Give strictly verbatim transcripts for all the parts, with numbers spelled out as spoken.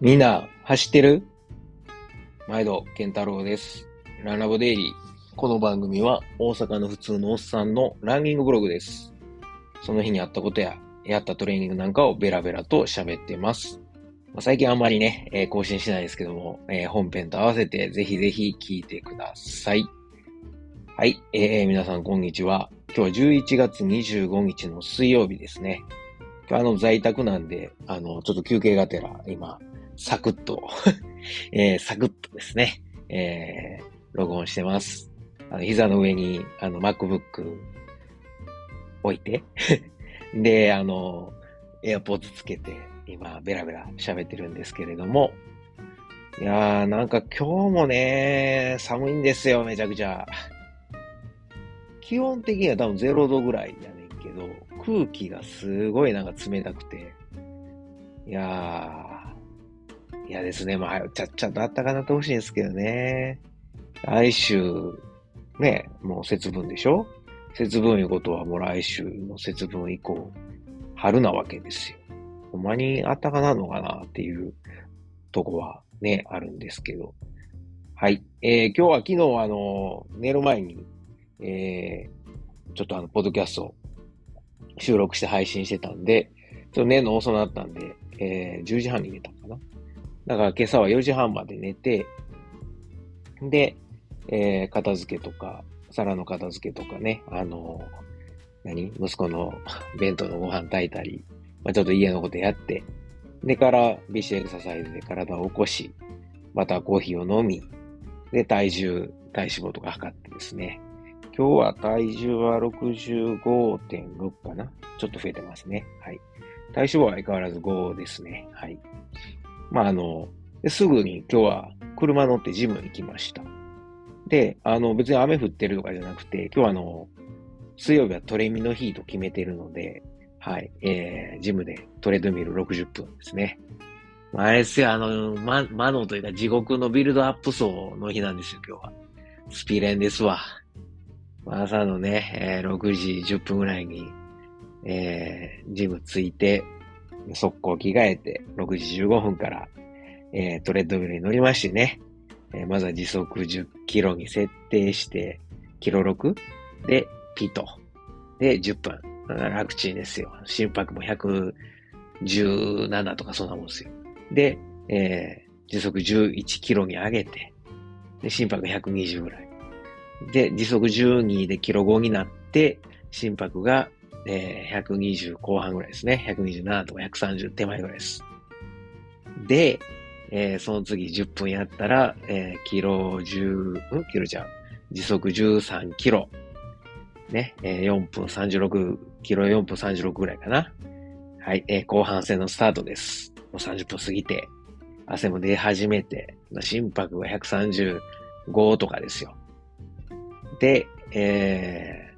みんな走ってる？毎度健太郎です。ランラボデイリー。この番組は大阪の普通のおっさんのランニングブログです。その日にあったことややったトレーニングなんかをベラベラと喋ってます。まあ、最近あんまりね、えー、更新しないですけども、えー、本編と合わせてぜひぜひ聞いてください。はい、えー、皆さんこんにちは。今日はじゅういちがつにじゅうごにちの水曜日ですね。あの在宅なんで、あのちょっと休憩がてら今サクッと、えー、サクッとですね、えー、録音してます。あの膝の上にあの MacBook 置いて、で、あの AirPods つけて今ベラベラ喋ってるんですけれども、いやーなんか今日もね寒いんですよ、めちゃくちゃ。気温的には多分ゼロどぐらいやねんけど、空気がすごいなんか冷たくて、いやー。いやですね、まあ、ちゃっちゃとあったかなってほしいんですけどね。来週、ね、もう節分でしょ？節分いうことはもう来週の節分以降、春なわけですよ。ほんまにあったかなのかなっていうとこはね、あるんですけど。はい。えー、今日は昨日あの、寝る前に、えー、ちょっとあの、ポッドキャストを収録して配信してたんで、ちょっと寝るの遅なったんで、えー、じゅうじはんに寝たのかな。だから今朝はよじはんまで寝て、で、えー、片付けとか、皿の片付けとかね、あのー、何？息子の弁当のご飯炊いたり、まあ、ちょっと家のことやって、でから、ビシエクササイズで体を起こし、またコーヒーを飲み、で、体重、体脂肪とか測ってですね、今日は体重は ろくじゅうごてんろく かな？ちょっと増えてますね。はい。体脂肪は相変わらずごですね。はい。まああの、すぐに今日は車乗ってジム行きました。で、あの別に雨降ってるとかじゃなくて、今日はあの、水曜日はトレミの日と決めてるので、はい、えー、ジムでトレッドミルろくじゅっぷんですね。まあ、あれですよ、あの、ま、魔のというか地獄のビルドアップ走の日なんですよ、今日は。スピレンですわ。朝のね、えー、ろくじじゅっぷんぐらいに、えー、ジム着いて、速攻着替えて、ろくじじゅうごふんから、えー、トレッドミルに乗りましてね、えー、まずは時速じゅっキロに設定して、キロろくで、ピと。で、じゅっぷん。楽ちんですよ。心拍もひゃくじゅうななとかそんなもんですよ。で、えー、時速じゅういちキロに上げて、で、心拍ひゃくにじゅうぐらい。で、時速じゅうにでキロごになって、心拍がえー、ひゃくにじゅうこうはんぐらいですね。ひゃくにじゅうななとかひゃくさんじゅう手前ぐらいです。で、えー、その次じゅっぷんやったら、えー、キロじゅう、ん？キロじゃん。時速じゅうさんキロ。ね、えー、よんぷんさんじゅうろく、キロよんぷんさんじゅうろくぐらいかな。はい、えー、後半戦のスタートです。もうさんじゅっぷん過ぎて、汗も出始めて、心拍がひゃくさんじゅうごとかですよ。で、えー、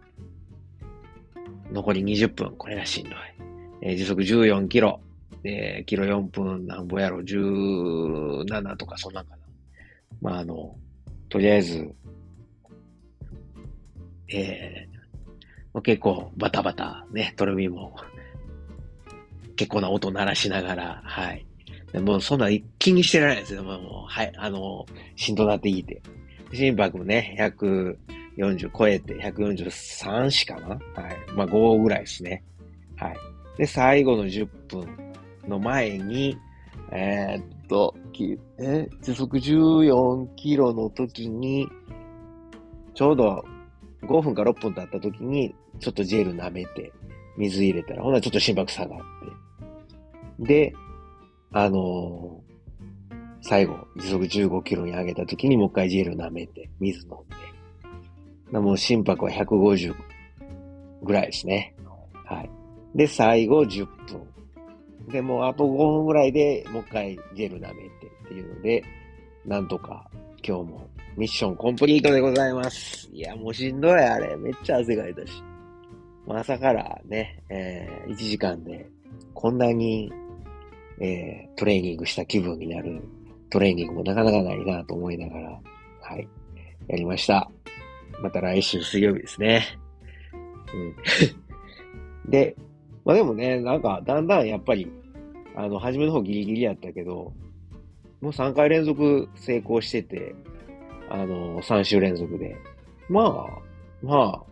残りにじゅっぷん。これがしんどい。えー、時速じゅうよんキロ。えー、キロよんぷんなんぼやろ、じゅうななとかそんなんかな。まあ、あの、とりあえず、えー、結構バタバタね、トレミも結構な音鳴らしながら、はい。でもうそんな気にしてられないですよ。もう、はい、あの、しんどなっていいて。心拍もね、ひゃくよんじゅう超えてひゃくよんじゅうさんしかな、はい、まあごぐらいですね。はい。で最後のじゅっぷんの前にえー、っとえ時速じゅうよんキロの時にちょうどごふんかろっぷん経った時にちょっとジェル舐めて水入れたらほんならちょっと心拍下がってであのー、最後時速じゅうごキロに上げた時にもう一回ジェル舐めて水飲んで。もう心拍はひゃくごじゅうぐらいですね。はい。で、最後じゅっぷん。で、もうあとごふんぐらいでもう一回ジェル舐めてっていうので、なんとか今日もミッションコンプリートでございます。いや、もうしんどい、あれ。めっちゃ汗かいたし。朝からね、えー、いちじかんでこんなに、えー、トレーニングした気分になるトレーニングもなかなかないなと思いながら、はい、やりました。また来週水曜日ですね。うん、で、まあでもね、なんかだんだんやっぱり、あの、初めの方ギリギリやったけど、もうさんかい連続成功してて、あのー、さん週連続で。まあ、まあ、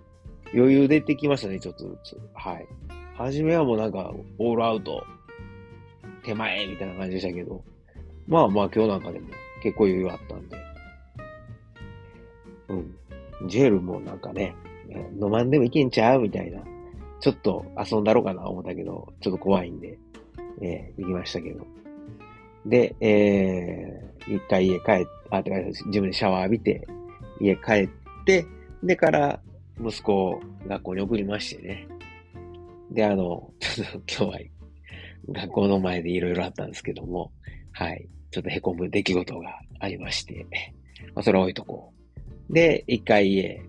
余裕出てきましたね、ちょっとずつ。はい。初めはもうなんか、オールアウト、手前みたいな感じでしたけど、まあまあ今日なんかでも結構余裕あったんで。うん。ジェルもなんかね、飲まんでもいけんちゃうみたいな。ちょっと遊んだろうかな思ったけど、ちょっと怖いんで、えー、できましたけど。で、えー、一回家帰って、あ、てか、自分でシャワー浴びて、家帰って、でから、息子を学校に送りましてね。で、あの、ちょっと今日は、学校の前でいろいろあったんですけども、はい、ちょっと凹む出来事がありまして、まあ、それは置いとこう。で、一回家、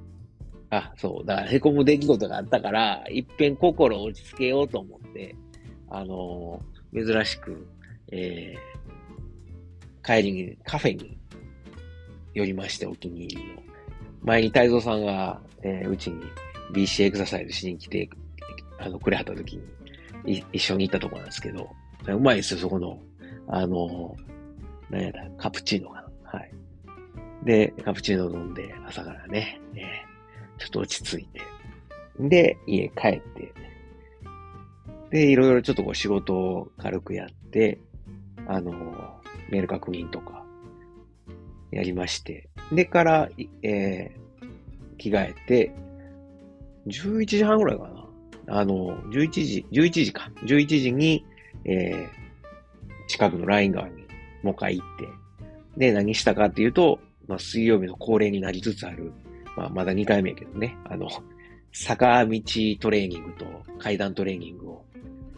あ、そう、だから凹む出来事があったから、一遍心を落ち着けようと思って、あのー、珍しく、えー、帰りにカフェに寄りまして、お気に入りの。前に太蔵さんが、えー、うちに ビーシー エクササイズしに来て、あの、くれはった時にい、一緒に行ったとこなんですけど、うまいですよ、そこの、あのー、なんやら、カプチーノかな。はい。で、カプチーノ飲んで、朝からね、えー、ちょっと落ち着いて。で、家帰って、で、いろいろちょっとこう仕事を軽くやって、あのー、メール確認とか、やりまして。でから、えー、着替えて、じゅういちじはんぐらいかな。あの、じゅういちじ、じゅういちじか。じゅういちじに、えー、近くのライン川にもう一回行って。で、何したかっていうと、まあ、水曜日の恒例になりつつある、まあ、まだにかいめやけどね、あの、坂道トレーニングと階段トレーニングを、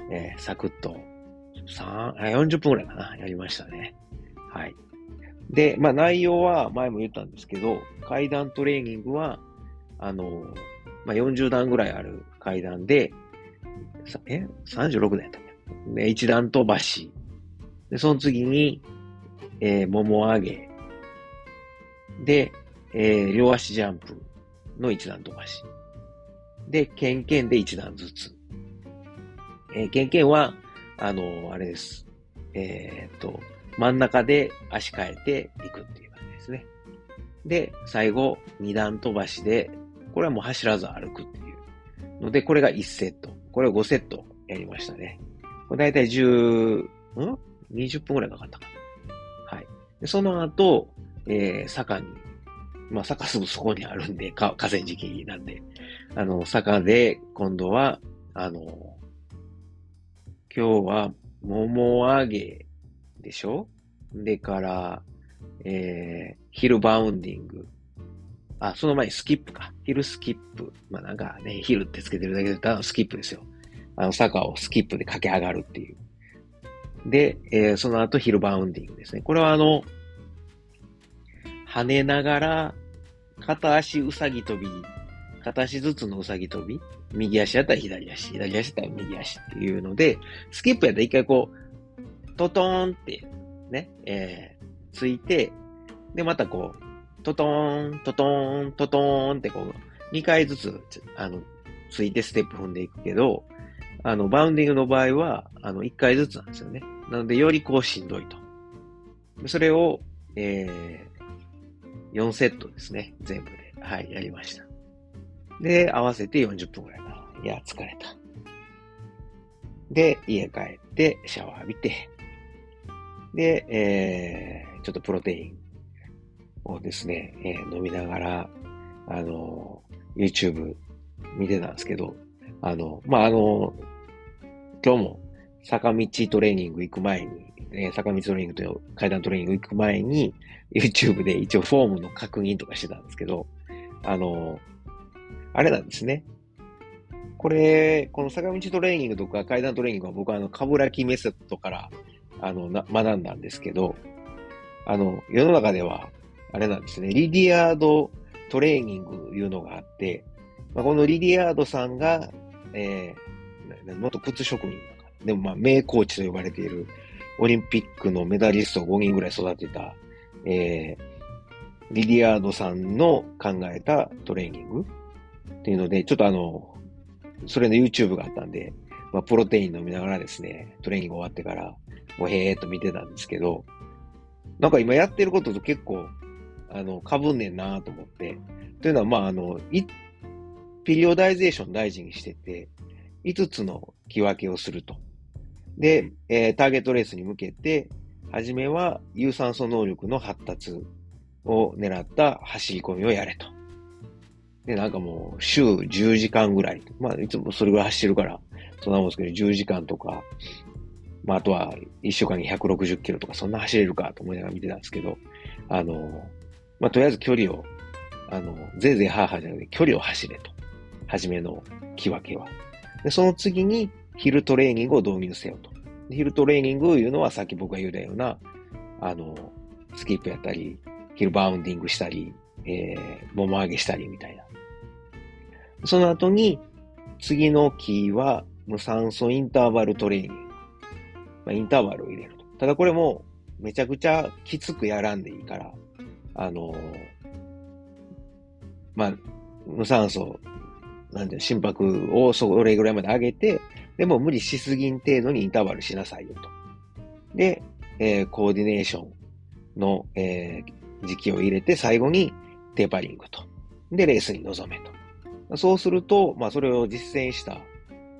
えー、サクッと、さん、よんじゅっぷんぐらいかな、やりましたね。はい。で、まあ内容は前も言ったんですけど、階段トレーニングは、あのー、まあよんじゅうだんぐらいある階段で、え ?さんじゅうろくだんやったっけで、いちだん飛ばし。で、その次に、えー、もも上げ。で、えー、両足ジャンプのいちだん飛ばし。で、ケンケンでいちだんずつ。えー、ケンケンは、あのー、あれです。えー、っと、真ん中で足変えていくっていう感じですね。で、最後、二段飛ばしで、これはもう走らず歩くっていう。ので、これがいちセット。これをごセットやりましたね。これだいたいじゅう、ん ?にじゅっぷんぐらいかかったかな。はい。でその後、えー、坂に、まあ、坂すぐそこにあるんで、か河川敷なんで、あの、坂で、今度は、あの、今日は、もも上げ、でしょでから、えー、ヒルバウンディング。あ、その前にスキップか。ヒルスキップ。まあなんかね、ヒルってつけてるだけで、ただスキップですよ。あの、坂をスキップで駆け上がるっていう。で、えー、その後ヒルバウンディングですね。これはあの、跳ねながら、片足うさぎ飛び、片足ずつのうさぎ飛び、右足だったら左足、左足だったら右足っていうので、スキップやったら一回こう、トトーンって、ね、えー、ついて、で、またこう、トトーン、トトーン、トトーンってこう、にかいずつ、あの、ついてステップ踏んでいくけど、あの、バウンディングの場合は、あの、いっかいずつなんですよね。なので、よりこう、しんどいと。それを、えー、よんセットですね。全部で。はい、やりました。で、合わせてよんじゅっぷんぐらいかな。いや、疲れた。で、家帰って、シャワー浴びて、で、えー、ちょっとプロテインをですね、えー、飲みながら、あの、YouTube 見てたんですけど、あの、まあ、あの、今日も坂道トレーニング行く前に、えー、坂道トレーニングと階段トレーニング行く前に、YouTube で一応フォームの確認とかしてたんですけど、あの、あれなんですね。これ、この坂道トレーニングとか階段トレーニングは僕はあの、かぶらきメソッドから、あの、な、学んだんですけど、あの、世の中では、あれなんですね、リディアードトレーニングいうのがあって、まあ、このリディアードさんが、えー、元靴職人だから、でもまあ、名コーチと呼ばれている、オリンピックのメダリストをごにんぐらい育てた、えー、リディアードさんの考えたトレーニングっていうので、ちょっとあの、それの YouTube があったんで、まあ、プロテイン飲みながらですね、トレーニング終わってから、もうへーっと見てたんですけど、なんか今やってることと結構あのかぶんねんなと思って、というのはまああのいピリオダイゼーション大事にしてて、いつつの木分けをすると。で、えー、ターゲットレースに向けて、はじめは有酸素能力の発達を狙った走り込みをやれと。で、なんかもう週じゅうじかんぐらい。まあ、いつもそれぐらい走ってるから、そんなもんですけど、じゅうじかんとか、まあ、あとはいっしゅうかんにひゃくろくじゅっキロとか、そんな走れるかと思いながら見てたんですけど、あのー、まあ、とりあえず距離を、あのー、ぜいぜいはーはーじゃなくて、距離を走れと。はじめの木分けは。で、その次に、昼トレーニングを導入せよと。昼トレーニングというのはさっき僕が言うたような、あの、スキップやったり、昼バウンディングしたり、えー、もも上げしたりみたいな。その後に、次のキーは無酸素インターバルトレーニング。まあ、インターバルを入れると。ただこれもめちゃくちゃきつくやらんでいいから、あの、まあ、無酸素、なんていうの、心拍をそれぐらいまで上げて、でも無理しすぎん程度にインターバルしなさいよと。で、えー、コーディネーションの、えー、時期を入れて、最後にテーパリングと。で、レースに臨めと。そうすると、まあ、それを実践した、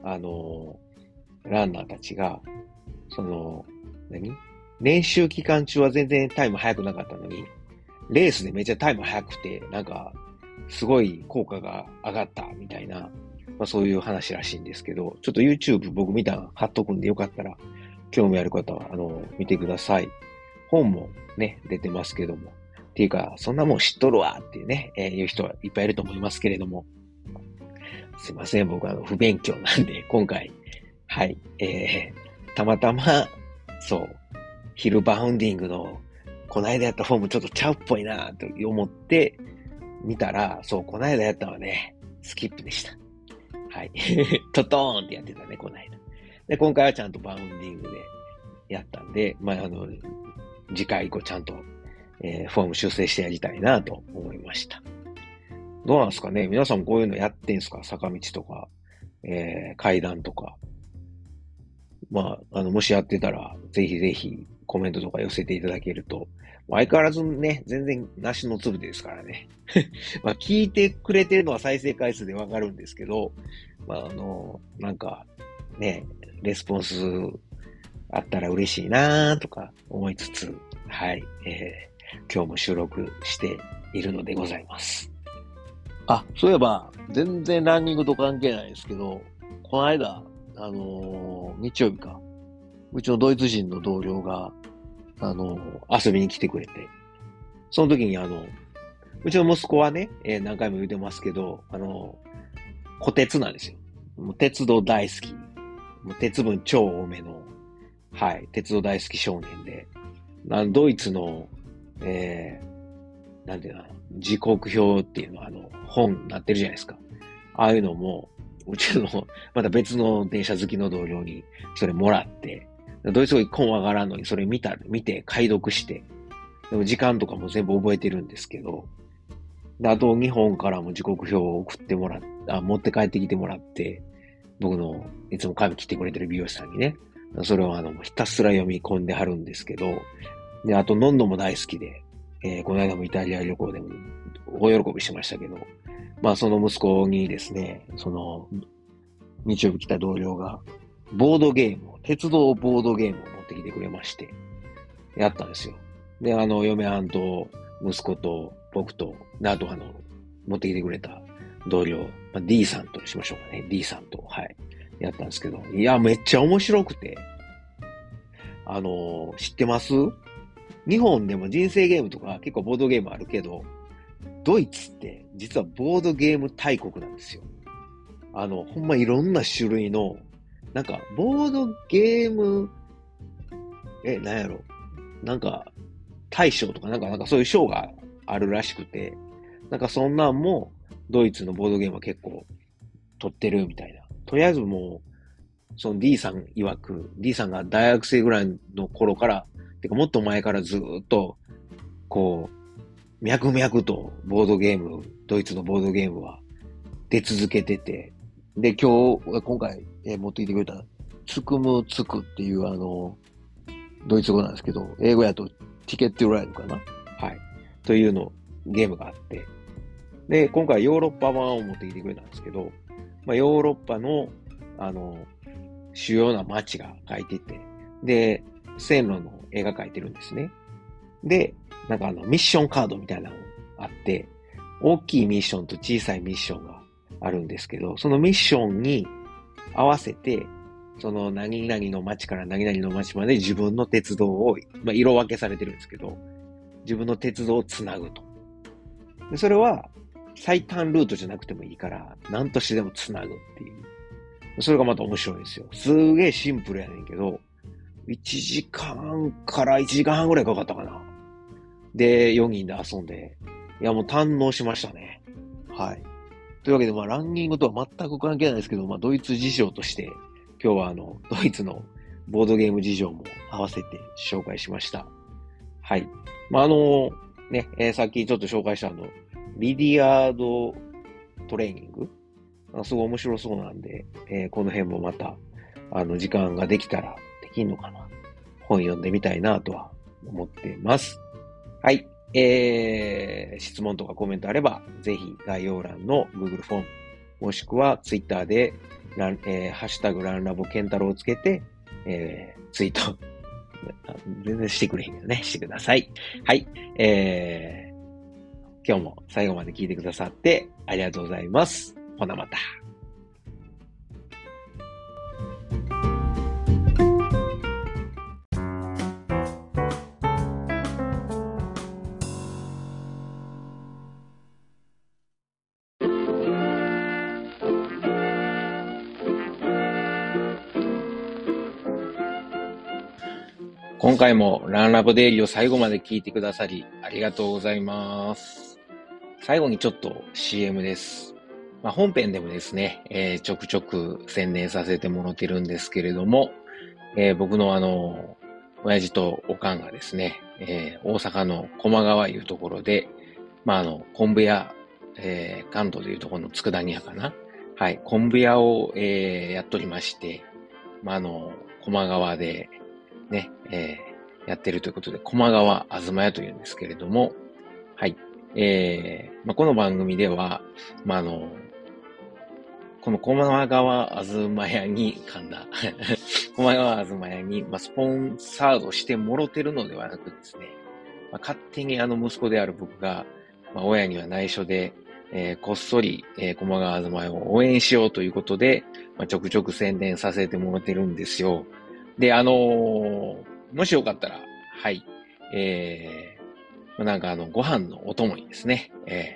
あのー、ランナーたちが、その、何?練習期間中は全然タイム速くなかったのに、レースでめっちゃタイム速くて、なんか、すごい効果が上がったみたいな、まあ、そういう話らしいんですけど、ちょっと YouTube 僕見たの貼っとくんで、よかったら興味ある方はあの見てください。本もね出てますけども、っていうかそんなもん知っとるわっていうね、えー、いう人はいっぱいいると思いますけれども、すいません、僕はあの不勉強なんで今回はい、えー、たまたまそう昼バウンディングのこないだやったフォームちょっとちゃうっぽいなと思って。見たら、そう、こないだやったのはね、スキップでした。はい。トトーンってやってたね、こないだ。で、今回はちゃんとバウンディングでやったんで、まあ、あの、次回以降ちゃんと、えー、フォーム修正してやりたいなと思いました。どうなんですかね?皆さんこういうのやってんすか?坂道とか、えー、階段とか。まあ、あの、もしやってたら、ぜひぜひコメントとか寄せていただけると、相変わらずね、全然梨の粒ですからね。まあ、聞いてくれてるのは再生回数でわかるんですけど、まあ、あの、なんか、ね、レスポンスあったら嬉しいなとか思いつつ、はい、えー、今日も収録しているのでございます。あ、そういえば、全然ランニングと関係ないですけど、この間、あのー、日曜日か、うちのドイツ人の同僚が、あの、遊びに来てくれて。その時にあの、うちの息子はね、えー、何回も言うてますけど、あの、小鉄なんですよ。もう鉄道大好き。もう鉄分超多めの、はい、鉄道大好き少年で。なんドイツの、えー、なんていうの、時刻表っていうのはあの、本になってるじゃないですか。ああいうのも、うちの、また別の電車好きの同僚にそれもらって、ドイツ語一個もわからんのに、それ見た、見て、解読して。でも時間とかも全部覚えてるんですけど。で、あと日本からも時刻表を送ってもらっ、あ、持って帰ってきてもらって、僕のいつも髪切ってくれてる美容師さんにね。それをあの、ひたすら読み込んではるんですけど。で、あと飲んのも大好きで、えー、この間もイタリア旅行でも大喜びしましたけど。まあ、その息子にですね、その、日曜日来た同僚が、ボードゲームを、鉄道ボードゲームを持ってきてくれまして、やったんですよ。で、あの、嫁はんと、息子と、僕と、あとあの、持ってきてくれた同僚、まあ、D さんとしましょうかね。D さんと、はい、やったんですけど、いや、めっちゃ面白くて、あの、知ってます？日本でも人生ゲームとか結構ボードゲームあるけど、ドイツって実はボードゲーム大国なんですよ。あの、ほんまいろんな種類の、なんか、ボードゲーム、え、なんやろ。なんか、大賞とか、なんか、なんかそういう賞があるらしくて、なんかそんなんも、ドイツのボードゲームは結構、取ってるみたいな。とりあえずもう、その D さん曰く、D さんが大学生ぐらいの頃から、てかもっと前からずーっと、こう、脈々とボードゲーム、ドイツのボードゲームは出続けてて、で、今日、今回、えー、持ってきてくれた、つくむつくっていう、あの、ドイツ語なんですけど、英語やと、ティケットライドかな、はい、というのゲームがあって、で今回ヨーロッパ版を持ってきてくれたんですけど、まあ、ヨーロッパのあの主要な街が描いてて、で線路の絵が描いてるんですね。でなんかあのミッションカードみたいなのがあって、大きいミッションと小さいミッションがあるんですけど、そのミッションに合わせてその何々の町から何々の町まで自分の鉄道を、まあ、色分けされてるんですけど、自分の鉄道をつなぐと。でそれは最短ルートじゃなくてもいいから何としてでもつなぐっていう、それがまた面白いんですよ。すげえシンプルやねんけど、いちじかんからいちじかんはんぐらいかかったかな。でよにんで遊んで、いやもう堪能しましたね。はい、というわけで、まあランニングとは全く関係ないですけど、まあドイツ事情として今日はあのドイツのボードゲーム事情も合わせて紹介しました。はい。まああのね、えー、さっきちょっと紹介したあのビリヤードトレーニング、あ、すごい面白そうなんで、えー、この辺もまたあの時間ができたらできんのかな、本読んでみたいなとは思ってます。はい。えー、質問とかコメントあれば、ぜひ概要欄の Google フォーム、もしくは Twitter で、えー、ハッシュタグランラボケンタロウをつけて、えー、ツイート、全然してくれへんよね。してください。はい。えー、今日も最後まで聞いてくださってありがとうございます。ほなまた。今回もランラボデイリーを最後まで聞いてくださりありがとうございます。最後にちょっと シーエム です。まあ、本編でもですね、えー、ちょくちょく宣伝させてもらってるんですけれども、えー、僕のあの、親父とおかんがですね、えー、大阪の駒川いうところで、まあ、あの、昆布屋、えー、関東でいうところの佃煮屋かな。はい、昆布屋を、えー、やっとりまして、まあ、あの、駒川で、ね、えー、やってるということで、駒川あずまやというんですけれども、はい、えー、まあ、この番組では、まあ、あの、この駒川あずまやに、噛んだ、駒川あずまやに、まあ、スポンサードしてもろてるのではなくですね、まあ、勝手にあの息子である僕が、まあ、親には内緒で、えー、こっそり、えー、駒川あずまやを応援しようということで、まあ、ちょくちょく宣伝させてもろてるんですよ。で、あのー、もしよかったら、はい、えー、なんかあの、ご飯のお供にですね、え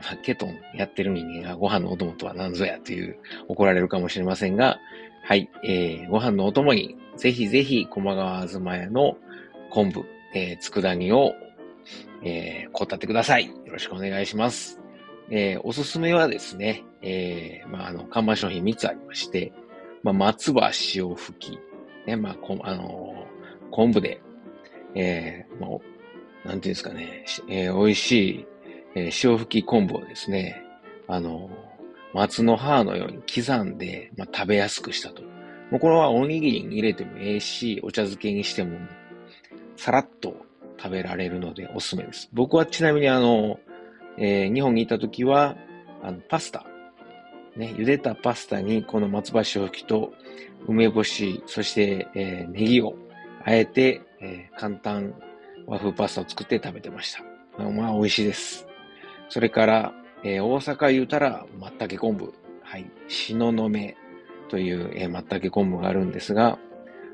ー、ケトンやってる人間がご飯のお供とは何ぞやという、怒られるかもしれませんが、はい、えー、ご飯のお供に、ぜひぜひ、駒川あずまやの昆布、えー、佃煮を、えー、こたってください。よろしくお願いします。えー、おすすめはですね、えー、まあ、あの、看板商品みっつありまして、まあ、松葉塩吹き、ね、まあ、こ、あのー、昆布で、えー、もう、なんていうんですかね、えー、美味しい、えー、塩吹き昆布をですね、あのー、松の葉のように刻んで、まあ、食べやすくしたと。もうこれはおにぎりに入れてもええし、お茶漬けにしても、さらっと食べられるのでおすすめです。僕はちなみにあのー、えー、日本にいた時は、あの、パスタ。ね、茹でたパスタにこの松葉塩吹きと梅干し、そして、えー、ネギをあえて、えー、簡単和風パスタを作って食べてました。まあ美味しいです。それから、えー、大阪言うたらまったけ昆布、はい、しののめという、えー、まったけ昆布があるんですが、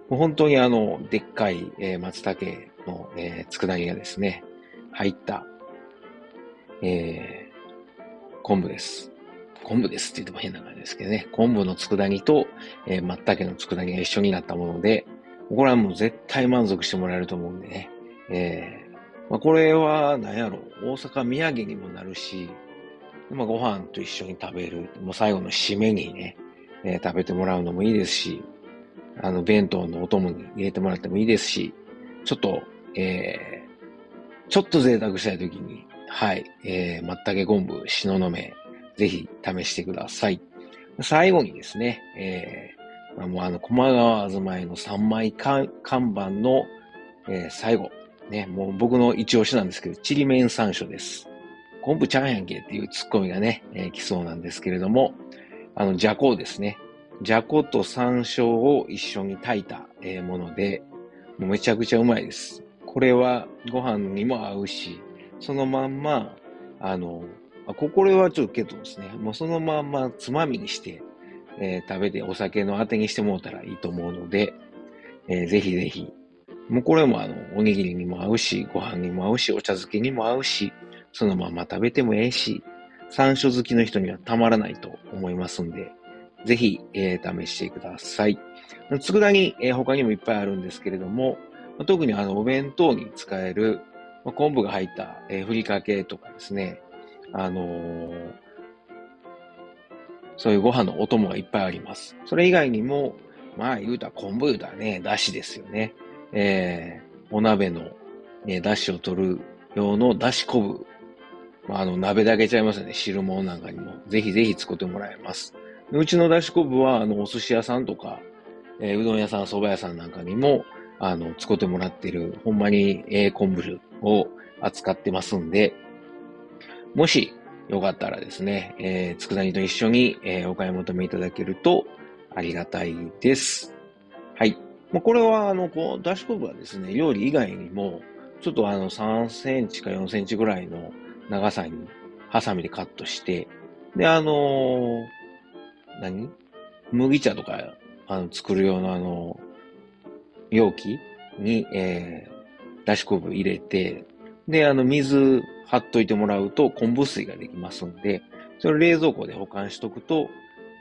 もう本当にあのでっかい、えー、松茸の、えー、佃煮がですね入った、えー、昆布です。昆布ですって言っても変な感じですけどね。昆布の佃煮と、えー、松茸の佃煮が一緒になったもので、これはもう絶対満足してもらえると思うんでね。えー、まあ、これは何やろ、大阪土産にもなるし、まあ、ご飯と一緒に食べる、もう最後の締めにね、えー、食べてもらうのもいいですし、あの、弁当のお供に入れてもらってもいいですし、ちょっと、えー、ちょっと贅沢したいときに、はい、えー、松茸昆布、しののめ、ぜひ試してください。最後にですね、えー、もうあの、駒川あずまやのさんまいか看板の、えー、最後、ね、もう僕の一押しなんですけど、ちりめん山椒です。昆布ちゃんやんけっていうツッコミがね、えー、来そうなんですけれども、あの、じゃこですね。じゃこと山椒を一緒に炊いたもので、もうめちゃくちゃうまいです。これはご飯にも合うし、そのまんま、あの、あこれはちょっとけどですね、もうそのまんまつまみにして、えー、食べてお酒のあてにしてもらったらいいと思うので、えー、ぜひぜひ、もうこれもあの、おにぎりにも合うし、ご飯にも合うし、お茶漬けにも合うし、そのまま食べてもええし、山椒好きの人にはたまらないと思いますんで、ぜひ、えー、試してください。佃煮、えー、他にもいっぱいあるんですけれども、特にあの、お弁当に使える、まあ、昆布が入った、えー、ふりかけとかですね、あのー、そういうご飯のお供がいっぱいあります。それ以外にも、まあ言うたら昆布言うたらね、だしですよね。えー、お鍋の、ね、だしを取る用のだし昆布。まあ、あの、鍋だけちゃいますよね。汁物なんかにも。ぜひぜひ使ってもらえます。うちのだし昆布は、あの、お寿司屋さんとか、えー、うどん屋さん、蕎麦屋さんなんかにも、あの、使ってもらってる、ほんまに、えー、昆布を扱ってますんで、もし、よかったらですね、えー、佃煮と一緒に、えー、お買い求めいただけるとありがたいです。はい。もうこれは、あの、こう、だし昆布はですね、料理以外にも、ちょっとあの、さんセンチかよんセンチぐらいの長さに、ハサミでカットして、で、あのー、何?麦茶とか、あの、作る用のあの、容器に、えー、だし昆布入れて、で、あの、水、貼っといてもらうと昆布水ができますんで、それ冷蔵庫で保管しとくと、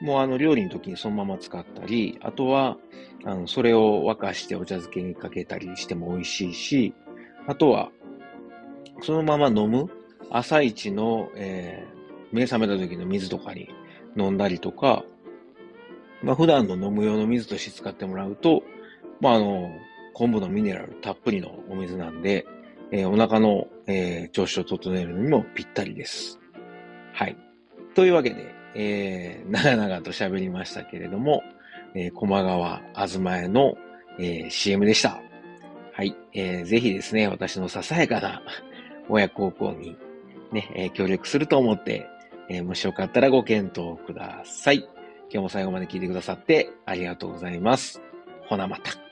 もうあの料理の時にそのまま使ったり、あとは、あの、それを沸かしてお茶漬けにかけたりしても美味しいし、あとは、そのまま飲む、朝一の、えー、目覚めた時の水とかに飲んだりとか、まあ普段の飲む用の水として使ってもらうと、まああの、昆布のミネラルたっぷりのお水なんで、えー、お腹の、えー、調子を整えるのにもぴったりです。はい。というわけで、えー、長々と喋りましたけれども、えー、駒川あずまえの、えー、シーエム でした。はい、えー。ぜひですね、私のささやかな親孝行にね、えー、協力すると思って、えー、もしよかったらご検討ください。今日も最後まで聞いてくださってありがとうございます。ほなまた。